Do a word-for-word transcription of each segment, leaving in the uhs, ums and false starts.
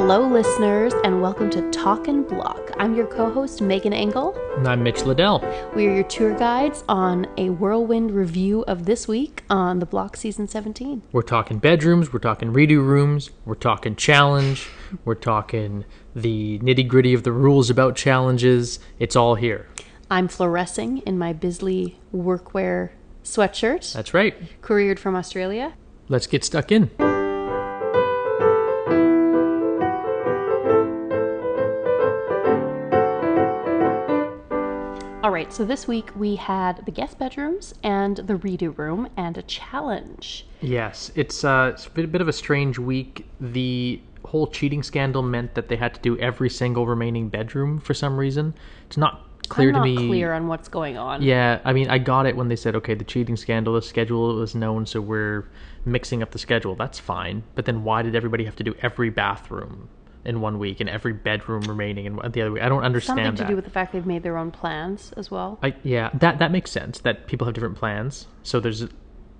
Hello, listeners, and welcome to Talkin Block. I'm your co-host, Megan Engel. And I'm Mitch Liddell. We are your tour guides on a whirlwind review of this week on The Block Season seventeen. We're talking bedrooms, we're talking redo rooms, we're talking challenge, we're talking the nitty-gritty of the rules about challenges. It's all here. I'm fluorescing in my Bisley workwear sweatshirt. That's right. Couriered from Australia. Let's get stuck in. All right, so this week we had the guest bedrooms and the redo room and a challenge. Yes, it's, uh, it's been a bit of a strange week. The whole cheating scandal meant that they had to do every single remaining bedroom for some reason. It's not clear I'm to not me. Not clear on what's going on. Yeah, I mean, I got it when they said, okay, the cheating scandal, the schedule is known, so we're mixing up the schedule. That's fine. But then why did everybody have to do every bathroom in one week and every bedroom remaining in the other week? I don't understand Something that. Something to do with the fact they've made their own plans as well. I, yeah, that, that makes sense, that people have different plans. So there's,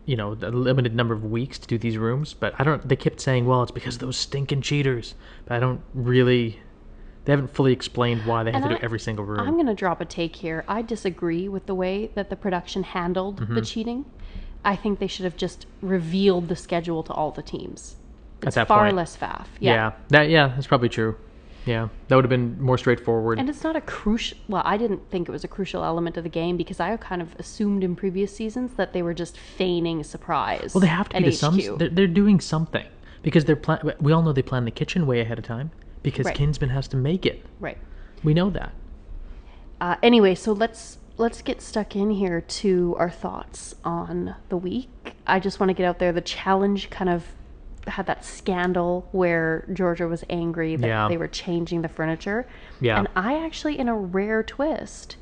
you know, a limited number of weeks to do these rooms. But I don't, they kept saying, well, it's because of those stinking cheaters. But I don't really, they haven't fully explained why they have and to I, do every single room. I'm going to drop a take here. I disagree with the way that the production handled mm-hmm. the cheating. I think they should have just revealed the schedule to all the teams. It's at that far point. Less faff. Yeah. Yeah. That, yeah, that's probably true. Yeah. That would have been more straightforward. And it's not a crucial... Well, I didn't think it was a crucial element of the game because I kind of assumed in previous seasons that they were just feigning surprise. Well, they have to be to some... They're, they're doing something. Because they're plan, we all know they plan the kitchen way ahead of time because right. Kinsman has to make it. Right. We know that. Uh, anyway, so let's... Let's get stuck in here to our thoughts on the week. I just want to get out there. The challenge kind of had that scandal where Georgia was angry that yeah. they were changing the furniture. Yeah. And I actually, in a rare twist,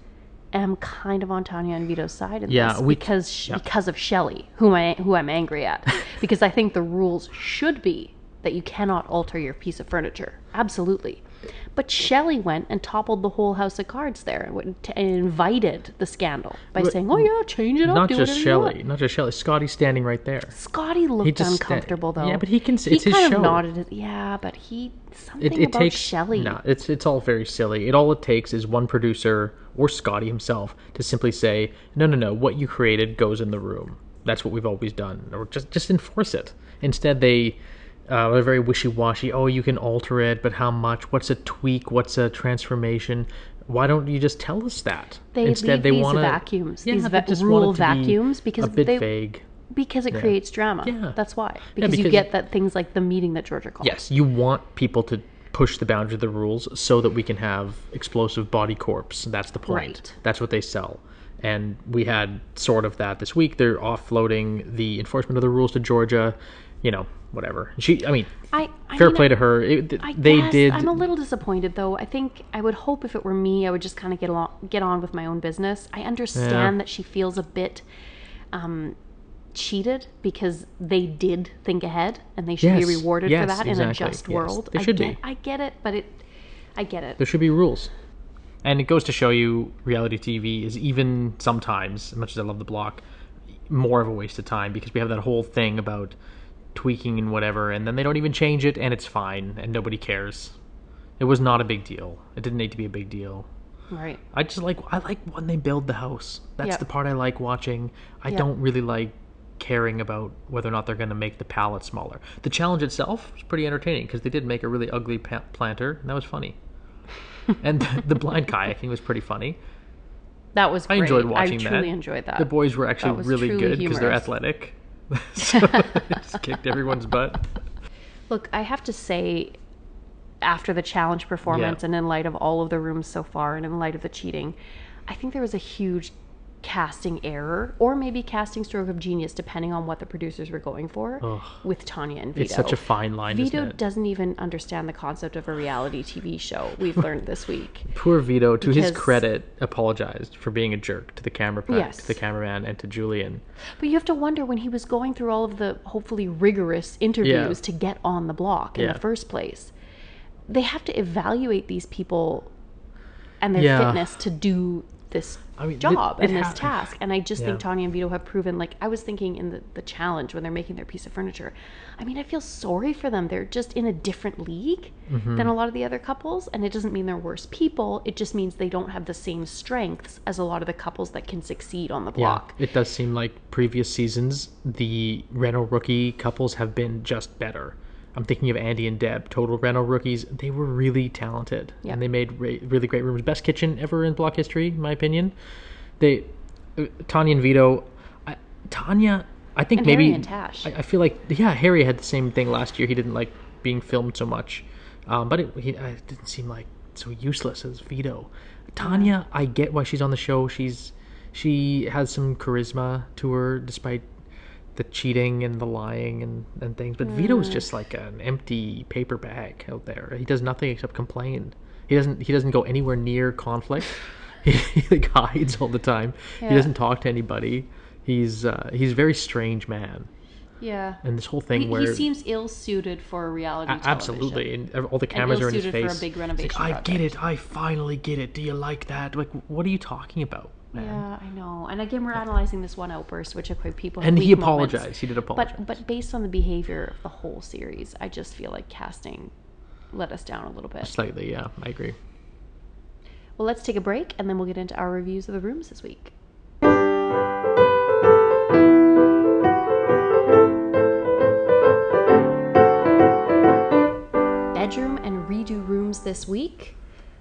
am kind of on Tanya and Vito's side in yeah, this we, because yeah. because of Shelly, whom I who I'm angry at. Because I think the rules should be that you cannot alter your piece of furniture. Absolutely. But Shelly went and toppled the whole house of cards there and invited the scandal by but saying, oh, yeah, change it up. Not do just Shelly. Not just Shelly. Scotty's standing right there. Scotty looked uncomfortable, sta- though. Yeah, but he can see. It's his show. He kind of nodded at, yeah, but he, something it, it about takes, Shelly. No, it's, it's all very silly. It All it takes is one producer or Scotty himself to simply say, no, no, no, what you created goes in the room. That's what we've always done. Or just, just enforce it. Instead, they... Uh, they're very wishy-washy. Oh, you can alter it, but how much? What's a tweak? What's a transformation? Why don't you just tell us that? They Instead, leave they these wanna, vacuums, yeah, these va- rule vacuums, be because a bit they, vague. Because it yeah. creates drama. Yeah. That's why. Because, yeah, because you get that things like the meeting that Georgia called. Yes, you want people to push the boundary of the rules so that we can have explosive body corps. That's the point. Right. That's what they sell. And we had sort of that this week. They're offloading the enforcement of the rules to Georgia. You know, whatever. She, I mean, I, I fair mean, play to her. It, I they guess did. I'm a little disappointed, though. I think I would hope if it were me, I would just kind of get along, get on with my own business. I understand yeah. that she feels a bit um, cheated because they did think ahead and they should yes. be rewarded yes, for that exactly. in a just yes. world. They should I get, be. I get it, but it, I get it. There should be rules. And it goes to show you reality T V is even sometimes, as much as I love The Block, more of a waste of time because we have that whole thing about tweaking and whatever, and then they don't even change it and it's fine and nobody cares. It was not a big deal. It didn't need to be a big deal. Right. I just like I like when they build the house. That's yep. the part I like watching. I yep. don't really like caring about whether or not they're going to make the pallet smaller. The challenge itself was pretty entertaining because they did make a really ugly pa- planter and that was funny. And the, the blind kayaking was pretty funny. That was great. I enjoyed watching that. I truly that. enjoyed that. The boys were actually really good because they're athletic. So they just kicked everyone's butt. Look, I have to say, after the challenge performance yeah. and in light of all of the rooms so far and in light of the cheating, I think there was a huge casting error or maybe casting stroke of genius, depending on what the producers were going for oh, with Tanya and Vito. It's such a fine line, Vito isn't it? Doesn't even understand the concept of a reality T V show, we've learned this week. Poor Vito, to because, his credit, apologized for being a jerk to the camera pack, yes. to the cameraman, and to Julian. But you have to wonder when he was going through all of the hopefully rigorous interviews yeah. to get on The Block in yeah. the first place, they have to evaluate these people and their yeah. fitness to do this I mean, job it, it and this ha- task. And I just yeah. think Tanya and Vito have proven, like, I was thinking in the, the challenge when they're making their piece of furniture, I mean, I feel sorry for them. They're just in a different league mm-hmm. than a lot of the other couples. And it doesn't mean they're worse people. It just means they don't have the same strengths as a lot of the couples that can succeed on the block. Yeah, it does seem like previous seasons, the Reno rookie couples have been just better. I'm thinking of Andy and Deb, total Reno rookies. They were really talented, yep. and they made re- really great rooms. Best kitchen ever in block history, in my opinion. They, Tanya and Vito, I, Tanya, I think and maybe Harry and Tash. I, I feel like yeah, Harry had the same thing last year. He didn't like being filmed so much, um, but it, he it didn't seem like so useless as Vito. Tanya, I get why she's on the show. She's she has some charisma to her, despite the cheating and the lying and, and things. But mm. Vito's just like an empty paper bag out there. He does nothing except complain. He doesn't he doesn't go anywhere near conflict. he, he like hides all the time. Yeah. He doesn't talk to anybody. He's uh, he's a very strange man. Yeah. And this whole thing he, where... He seems ill-suited for a reality a- Absolutely. Television. And all the cameras are in his face. Ill-suited for a big renovation like, I get it. I finally get it. Do you like that? Like, what are you talking about? Man. Yeah, I know. And again, we're analyzing this one outburst, which of course people have. And he apologized. Moments. He did apologize. But but based on the behavior of the whole series, I just feel like casting let us down a little bit. Slightly, yeah, I agree. Well, let's take a break, and then we'll get into our reviews of the rooms this week. Bedroom and redo rooms this week.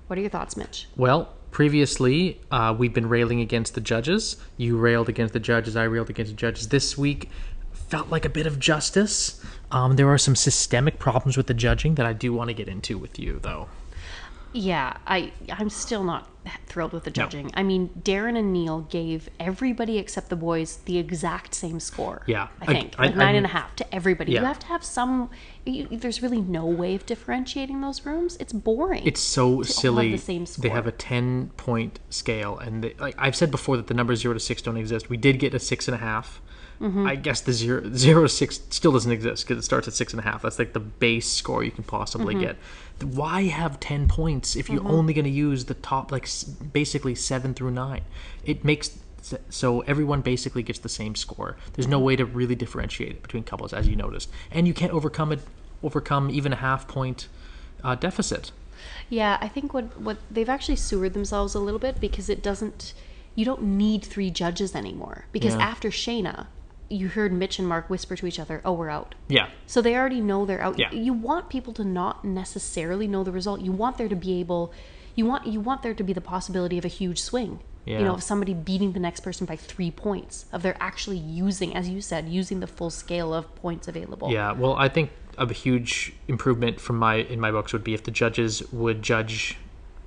What are your thoughts, Mitch? Well, previously, uh, we've been railing against the judges. You railed against the judges. I railed against the judges. This week felt like a bit of justice. Um, there are some systemic problems with the judging that I do want to get into with you, though. Yeah, I, I'm still not thrilled with the judging. No. I mean, Darren and Neil gave everybody except the boys the exact same score. Yeah. I think. I, I, like nine I, and a half to everybody. Yeah. You have to have some... You, there's really no way of differentiating those rooms. It's boring. It's so silly. Have the same score. They have a ten-point scale. And they, like I've said before that the numbers zero to six don't exist. We did get a six point five. Mm-hmm. I guess the zero, zero six still doesn't exist because it starts at six point five. That's like the base score you can possibly mm-hmm. get. Why have ten points if you're mm-hmm. only going to use the top, like basically seven through nine? It makes so everyone basically gets the same score. There's no way to really differentiate it between couples, as you noticed. And you can't overcome it, overcome even a half point uh, deficit. Yeah, I think what, what they've actually sewered themselves a little bit because it doesn't, you don't need three judges anymore. Because yeah. after Shayna, you heard Mitch and Mark whisper to each other, oh, we're out. Yeah. So they already know they're out. Yeah. You want people to not necessarily know the result. You want there to be able, you want you want there to be the possibility of a huge swing. Yeah. You know, of somebody beating the next person by three points, of they're actually using, as you said, using the full scale of points available. Yeah, well, I think a huge improvement from my in my books would be if the judges would judge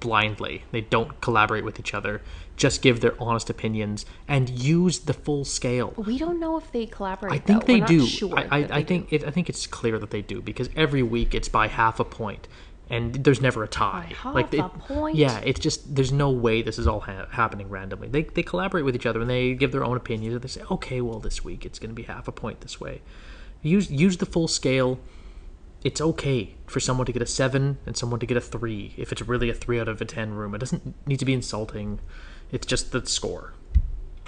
blindly. They don't collaborate with each other. Just give their honest opinions and use the full scale. We don't know if they collaborate. I think though. They We're do. Not sure I, I, that they I think do. It, I think it's clear that they do because every week it's by half a point, and there's never a tie. By half like it, a point. Yeah, it's just there's no way this is all ha- happening randomly. They they collaborate with each other and they give their own opinions and they say, okay, well this week it's going to be half a point this way. Use use the full scale. It's okay for someone to get a seven and someone to get a three if it's really a three out of a ten room. It doesn't need to be insulting. It's just the score.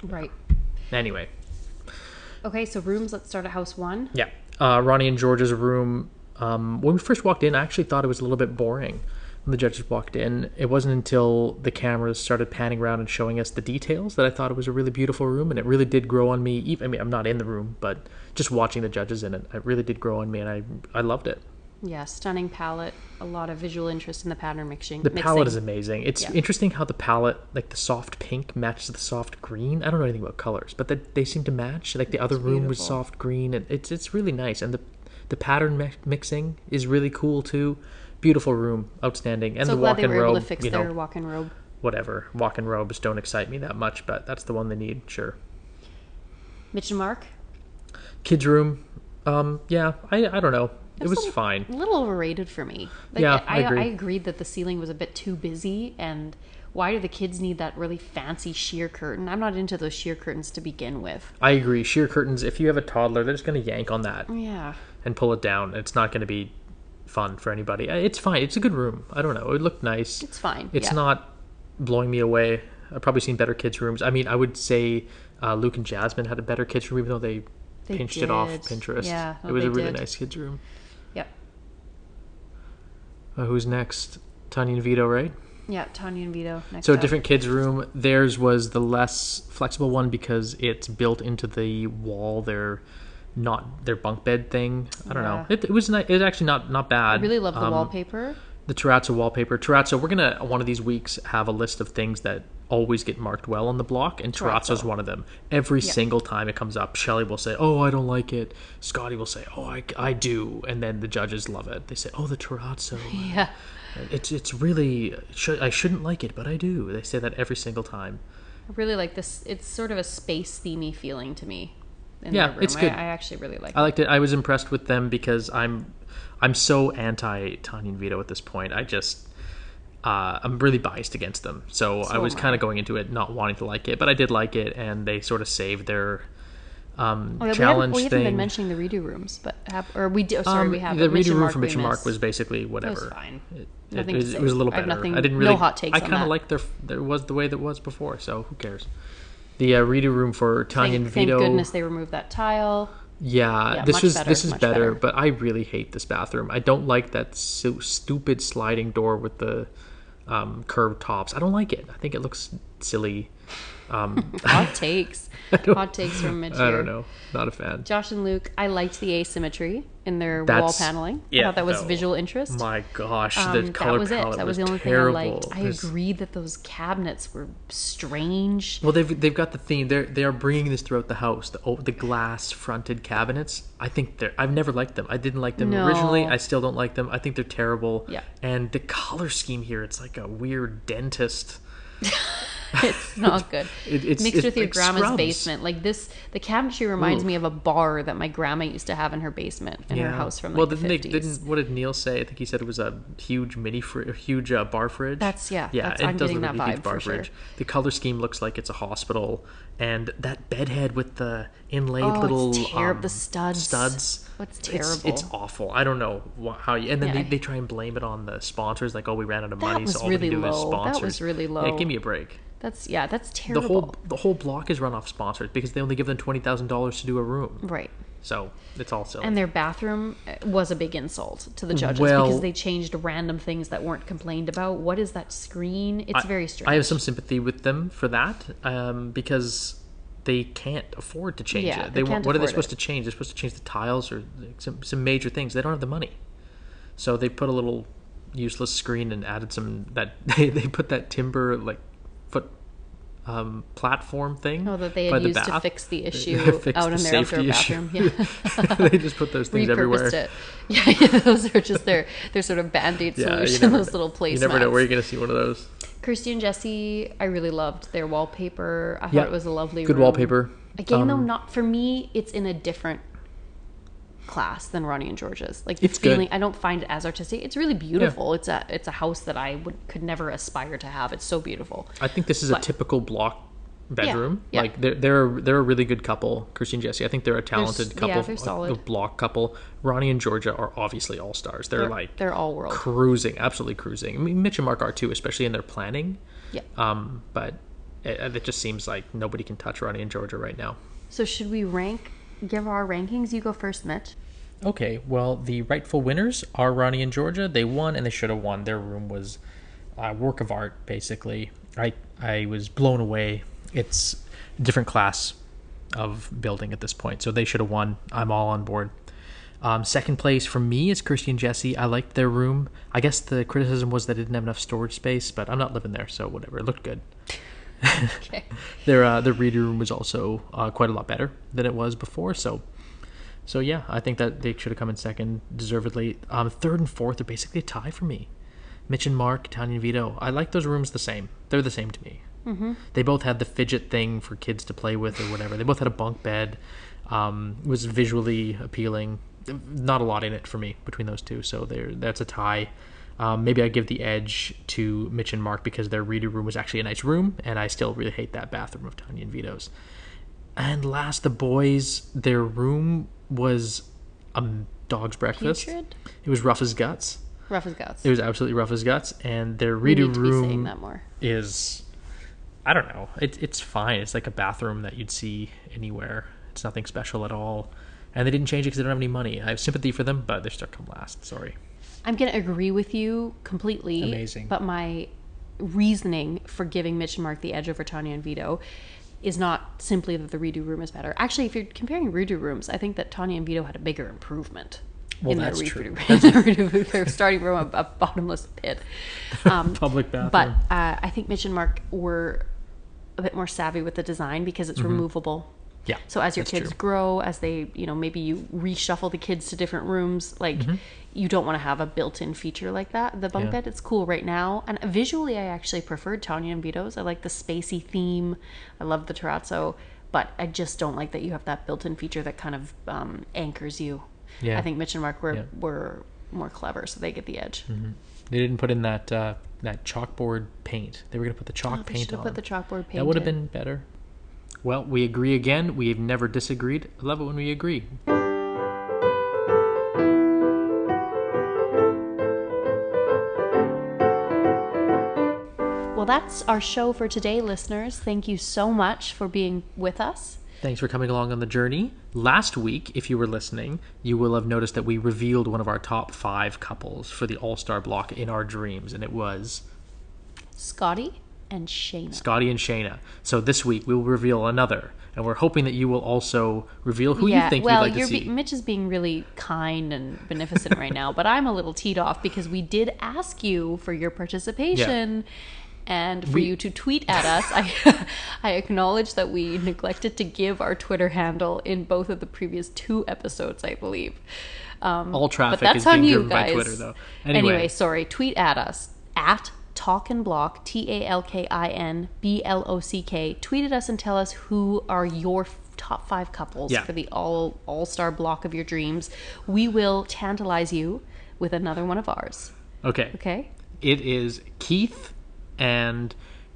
Right. Anyway. Okay, so rooms, let's start at house one. Yeah. Uh, Ronnie and Georgia's room, um, when we first walked in, I actually thought it was a little bit boring when the judges walked in. It wasn't until the cameras started panning around and showing us the details that I thought it was a really beautiful room, and it really did grow on me. Even, I mean, I'm not in the room, but just watching the judges in it, it really did grow on me, and I I loved it. Yeah, stunning palette, a lot of visual interest in the pattern mixing. The palette is amazing. It's yeah. interesting how the palette, like the soft pink matches the soft green. I don't know anything about colors, but that they seem to match. Like the it's other beautiful. Room was soft green, and it's it's really nice. And the the pattern mi- mixing is really cool too. Beautiful room, outstanding. And so the glad walk-in they were able robe, to fix you know, their walk-in robe. Whatever, walk-in robes don't excite me that much, but that's the one they need, sure. Mitch and Mark, kids' room. Um, yeah, I I don't know. It was a fine. A little overrated for me. Like, yeah, I, I agree. I agreed that the ceiling was a bit too busy, and why do the kids need that really fancy sheer curtain? I'm not into those sheer curtains to begin with. I agree. Sheer curtains, if you have a toddler, they're just going to yank on that. Yeah. And pull it down. It's not going to be fun for anybody. It's fine. It's a good room. I don't know. It looked nice. It's fine. It's yeah. not blowing me away. I've probably seen better kids' rooms. I mean, I would say uh, Luke and Jasmine had a better kids' room, even though they, they pinched did. it off Pinterest. Yeah, well, it was a really did. nice kids' room. Yep. Uh, who's next? Tanya and Vito, right? Yeah, Tanya and Vito. Next so a different kids' room. Theirs was the less flexible one because it's built into the wall. They're not their bunk bed thing. I don't yeah. know. It, it was it was actually not not bad. I really love the um, wallpaper. The terrazzo wallpaper. Terrazzo, we're going to, one of these weeks, have a list of things that always get marked well on the block, and terrazzo is one of them. Every yeah. single time it comes up, Shelly will say, oh, I don't like it. Scotty will say, oh, I, I do. And then the judges love it. They say, oh, the terrazzo. Yeah. It's, it's really, I shouldn't like it, but I do. They say that every single time. I really like this. It's sort of a space-themey feeling to me. In yeah, it's good. I, I actually really liked it. I liked it. I was impressed with them because I'm... I'm so anti Tanya and Vito at this point. I just, uh, I'm really biased against them. So, so I was kind of going into it not wanting to like it, but I did like it, and they sort of saved their um, oh, yeah, challenge we haven't, we thing. We haven't been mentioning the redo rooms, but have, or we do. Oh, sorry, um, we have the redo room Mark for Bitchin Mark was basically whatever. It was fine. It, it, it, was, it was a little better. I, nothing, I didn't really. No hot takes. I kind of liked their. There was the way that was before, so who cares? The uh, redo room for Tanya thank, and Vito. Thank goodness they removed that tile. Yeah, yeah, this is better, this is better, better, but I really hate this bathroom. I don't like that so stupid sliding door with the um, curved tops. I don't like it. I think it looks silly. Um, Hot takes. Hot takes from Mitch here. I don't know. Not a fan. Josh and Luke, I liked the asymmetry in their That's, wall paneling. Yeah, I thought that was no. visual interest. My gosh, the um, color palette was terrible. That was it. That was, was the only terrible. thing I liked. I There's... agreed that those cabinets were strange. Well, they've they've got the theme. They're they are bringing this throughout the house. The old, the glass fronted cabinets. I think they're. I've never liked them. I didn't like them no. originally. I still don't like them. I think they're terrible. Yeah. And the color scheme here, it's like a weird dentist. It's not good. It, it's, Mixed it's with your like grandma's scrubs. basement. Like this, the cabinetry reminds Ooh. me of a bar that my grandma used to have in her basement in yeah. her house from like well, the fifties. Well, didn't what did Neil say? I think he said it was a huge mini, fr- a huge uh, bar fridge. That's yeah. Yeah, that's, it I'm does look that like a huge bar fridge. Sure. The color scheme looks like it's a hospital, and that bedhead with the inlaid oh, little it's ter- um, the studs. Studs. What's terrible. It's, it's awful. I don't know how. You, and then yeah. they, they try and blame it on the sponsors. Like, oh, we ran out of that money, so all really we can do low. is sponsors. That was really low. Yeah, give me a break. That's yeah, that's terrible. The whole the whole block is run off sponsors because they only give them twenty thousand dollars to do a room. Right. So it's all silly. And their bathroom was a big insult to the judges well, because they changed random things that weren't complained about. What is that screen? It's I, very strange. I have some sympathy with them for that um, because they can't afford to change yeah, it. They, they can't what afford are they supposed it. to change? They're supposed to change the tiles or some some major things. They don't have the money, so they put a little useless screen and added some that they they put that timber like. foot um, platform thing. Oh, that they had used the to fix the issue out in their outdoor bathroom. Yeah. They just put those things Repurposed everywhere. It. Yeah, yeah, those are just their, their sort of band-aid yeah, solution, those know. little placemats. You never know where you're going to see one of those. Kirstie and Jesse, I really loved their wallpaper. I yeah. thought it was a lovely Good room. wallpaper. Again, um, though, not for me, it's in a different class than Ronnie and Georgia's. Like it's feeling, good. I don't find it as artistic. It's really beautiful. Yeah. It's a it's a house that I would could never aspire to have. It's so beautiful. I think this is but, a typical block bedroom. Yeah, yeah. Like they're they're they're a really good couple, Kirstie and Jesse. I think they're a talented they're, couple. Yeah, they're solid. A block couple. Ronnie and Georgia are obviously all stars. They're, they're like they're all world cruising, absolutely cruising. I mean, Mitch and Mark are too, especially in their planning. Yeah. Um, but it, it just seems like nobody can touch Ronnie and Georgia right now. So should we rank? Give our rankings. You go first, Mitch. Okay, well, the rightful winners are Ronnie and Georgia. They won, and they should have won. Their room was a work of art, basically. I, I was blown away. It's a different class of building at this point, so they should have won. I'm all on board. Um, second place for me is Kirstie and Jesse. I liked their room. I guess the criticism was that it didn't have enough storage space, but I'm not living there, so whatever. It looked good. Okay. Their uh, the reader room was also uh, quite a lot better than it was before. So, so yeah, I think that they should have come in second, deservedly. Um, third and fourth are basically a tie for me. Mitch and Mark, Tanya and Vito. I like those rooms the same. They're the same to me. Mm-hmm. They both had the fidget thing for kids to play with or whatever. They both had a bunk bed. Um, it was visually appealing. Not a lot in it for me between those two. So there, that's a tie. Um, maybe I give the edge to Mitch and Mark because their reader room was actually a nice room, and I still really hate that bathroom of Tanya and Vito's. And last, the boys, their room was a dog's breakfast. Putrid? It was rough as guts. rough as guts. It was absolutely rough as guts, and their redo room that more. is, I don't know, it, it's fine. It's like a bathroom that you'd see anywhere. It's nothing special at all, and they didn't change it because they don't have any money. I have sympathy for them, but they're stuck to last. Sorry. I'm going to agree with you completely. Amazing. But my reasoning for giving Mitch and Mark the edge over Tanya and Vito is not simply that the redo room is better. Actually, if you're comparing redo rooms, I think that Tanya and Vito had a bigger improvement. Well, in that's their true. Room. They're starting from a, a bottomless pit. Um, Public bathroom. But uh, I think Mitch and Mark were a bit more savvy with the design because it's mm-hmm. removable. Yeah. So as your kids true. grow, as they, you know, maybe you reshuffle the kids to different rooms, like mm-hmm. you don't want to have a built-in feature like that. The bunk yeah. bed, it's cool right now. And visually, I actually preferred Tanya and Vito's. I like the spacey theme. I love the terrazzo, but I just don't like that you have that built-in feature that kind of um, anchors you. Yeah. I think Mitch and Mark were yeah. were more clever, so they get the edge. Mm-hmm. They didn't put in that uh, that chalkboard paint. They were going to put the chalk oh, they paint on. Put the chalkboard paint. That would have been better. Well, we agree again. We've never disagreed. I love it when we agree. Well, that's our show for today, listeners. Thank you so much for being with us. Thanks for coming along on the journey. Last week, if you were listening, you will have noticed that we revealed one of our top five couples for the All-Star Block in our dreams, and it was... Scotty and Shayna. Scotty and Shayna. So this week, we will reveal another, and we're hoping that you will also reveal who yeah, you think well, you'd like you're to see. Be- Mitch is being really kind and beneficent right now, but I'm a little teed off because we did ask you for your participation... Yeah. And for we, you to tweet at us, I, I acknowledge that we neglected to give our Twitter handle in both of the previous two episodes, I believe. Um, All traffic is being driven by Twitter, though. Anyway. anyway, sorry. Tweet at us at Talkin Block, T A L K I N B L O C K. Tweet at us and tell us who are your top five couples yeah. for the all all-star block of your dreams. We will tantalize you with another one of ours. Okay. Okay. It is Keith and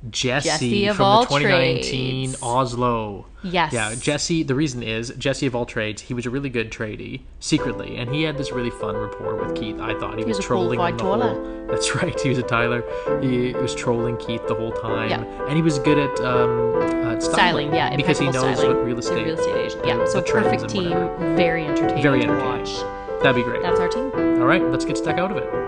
Jesse, Jesse from the twenty nineteen trades. Oslo. Yes. Yeah, Jesse, the reason is, Jesse of all trades, he was a really good tradie, secretly, and he had this really fun rapport with Keith. I thought he, he was, was trolling him the whole... That's right, he was a Tyler. He was trolling Keith the whole time. Yeah. And he was good at um, uh, styling. Styling, yeah. Because he knows styling, what real estate... Real estate agent, yeah. So perfect team, whatever. very entertaining Very entertaining. To watch. That'd be great. That's our team. All right, let's get stuck out of it.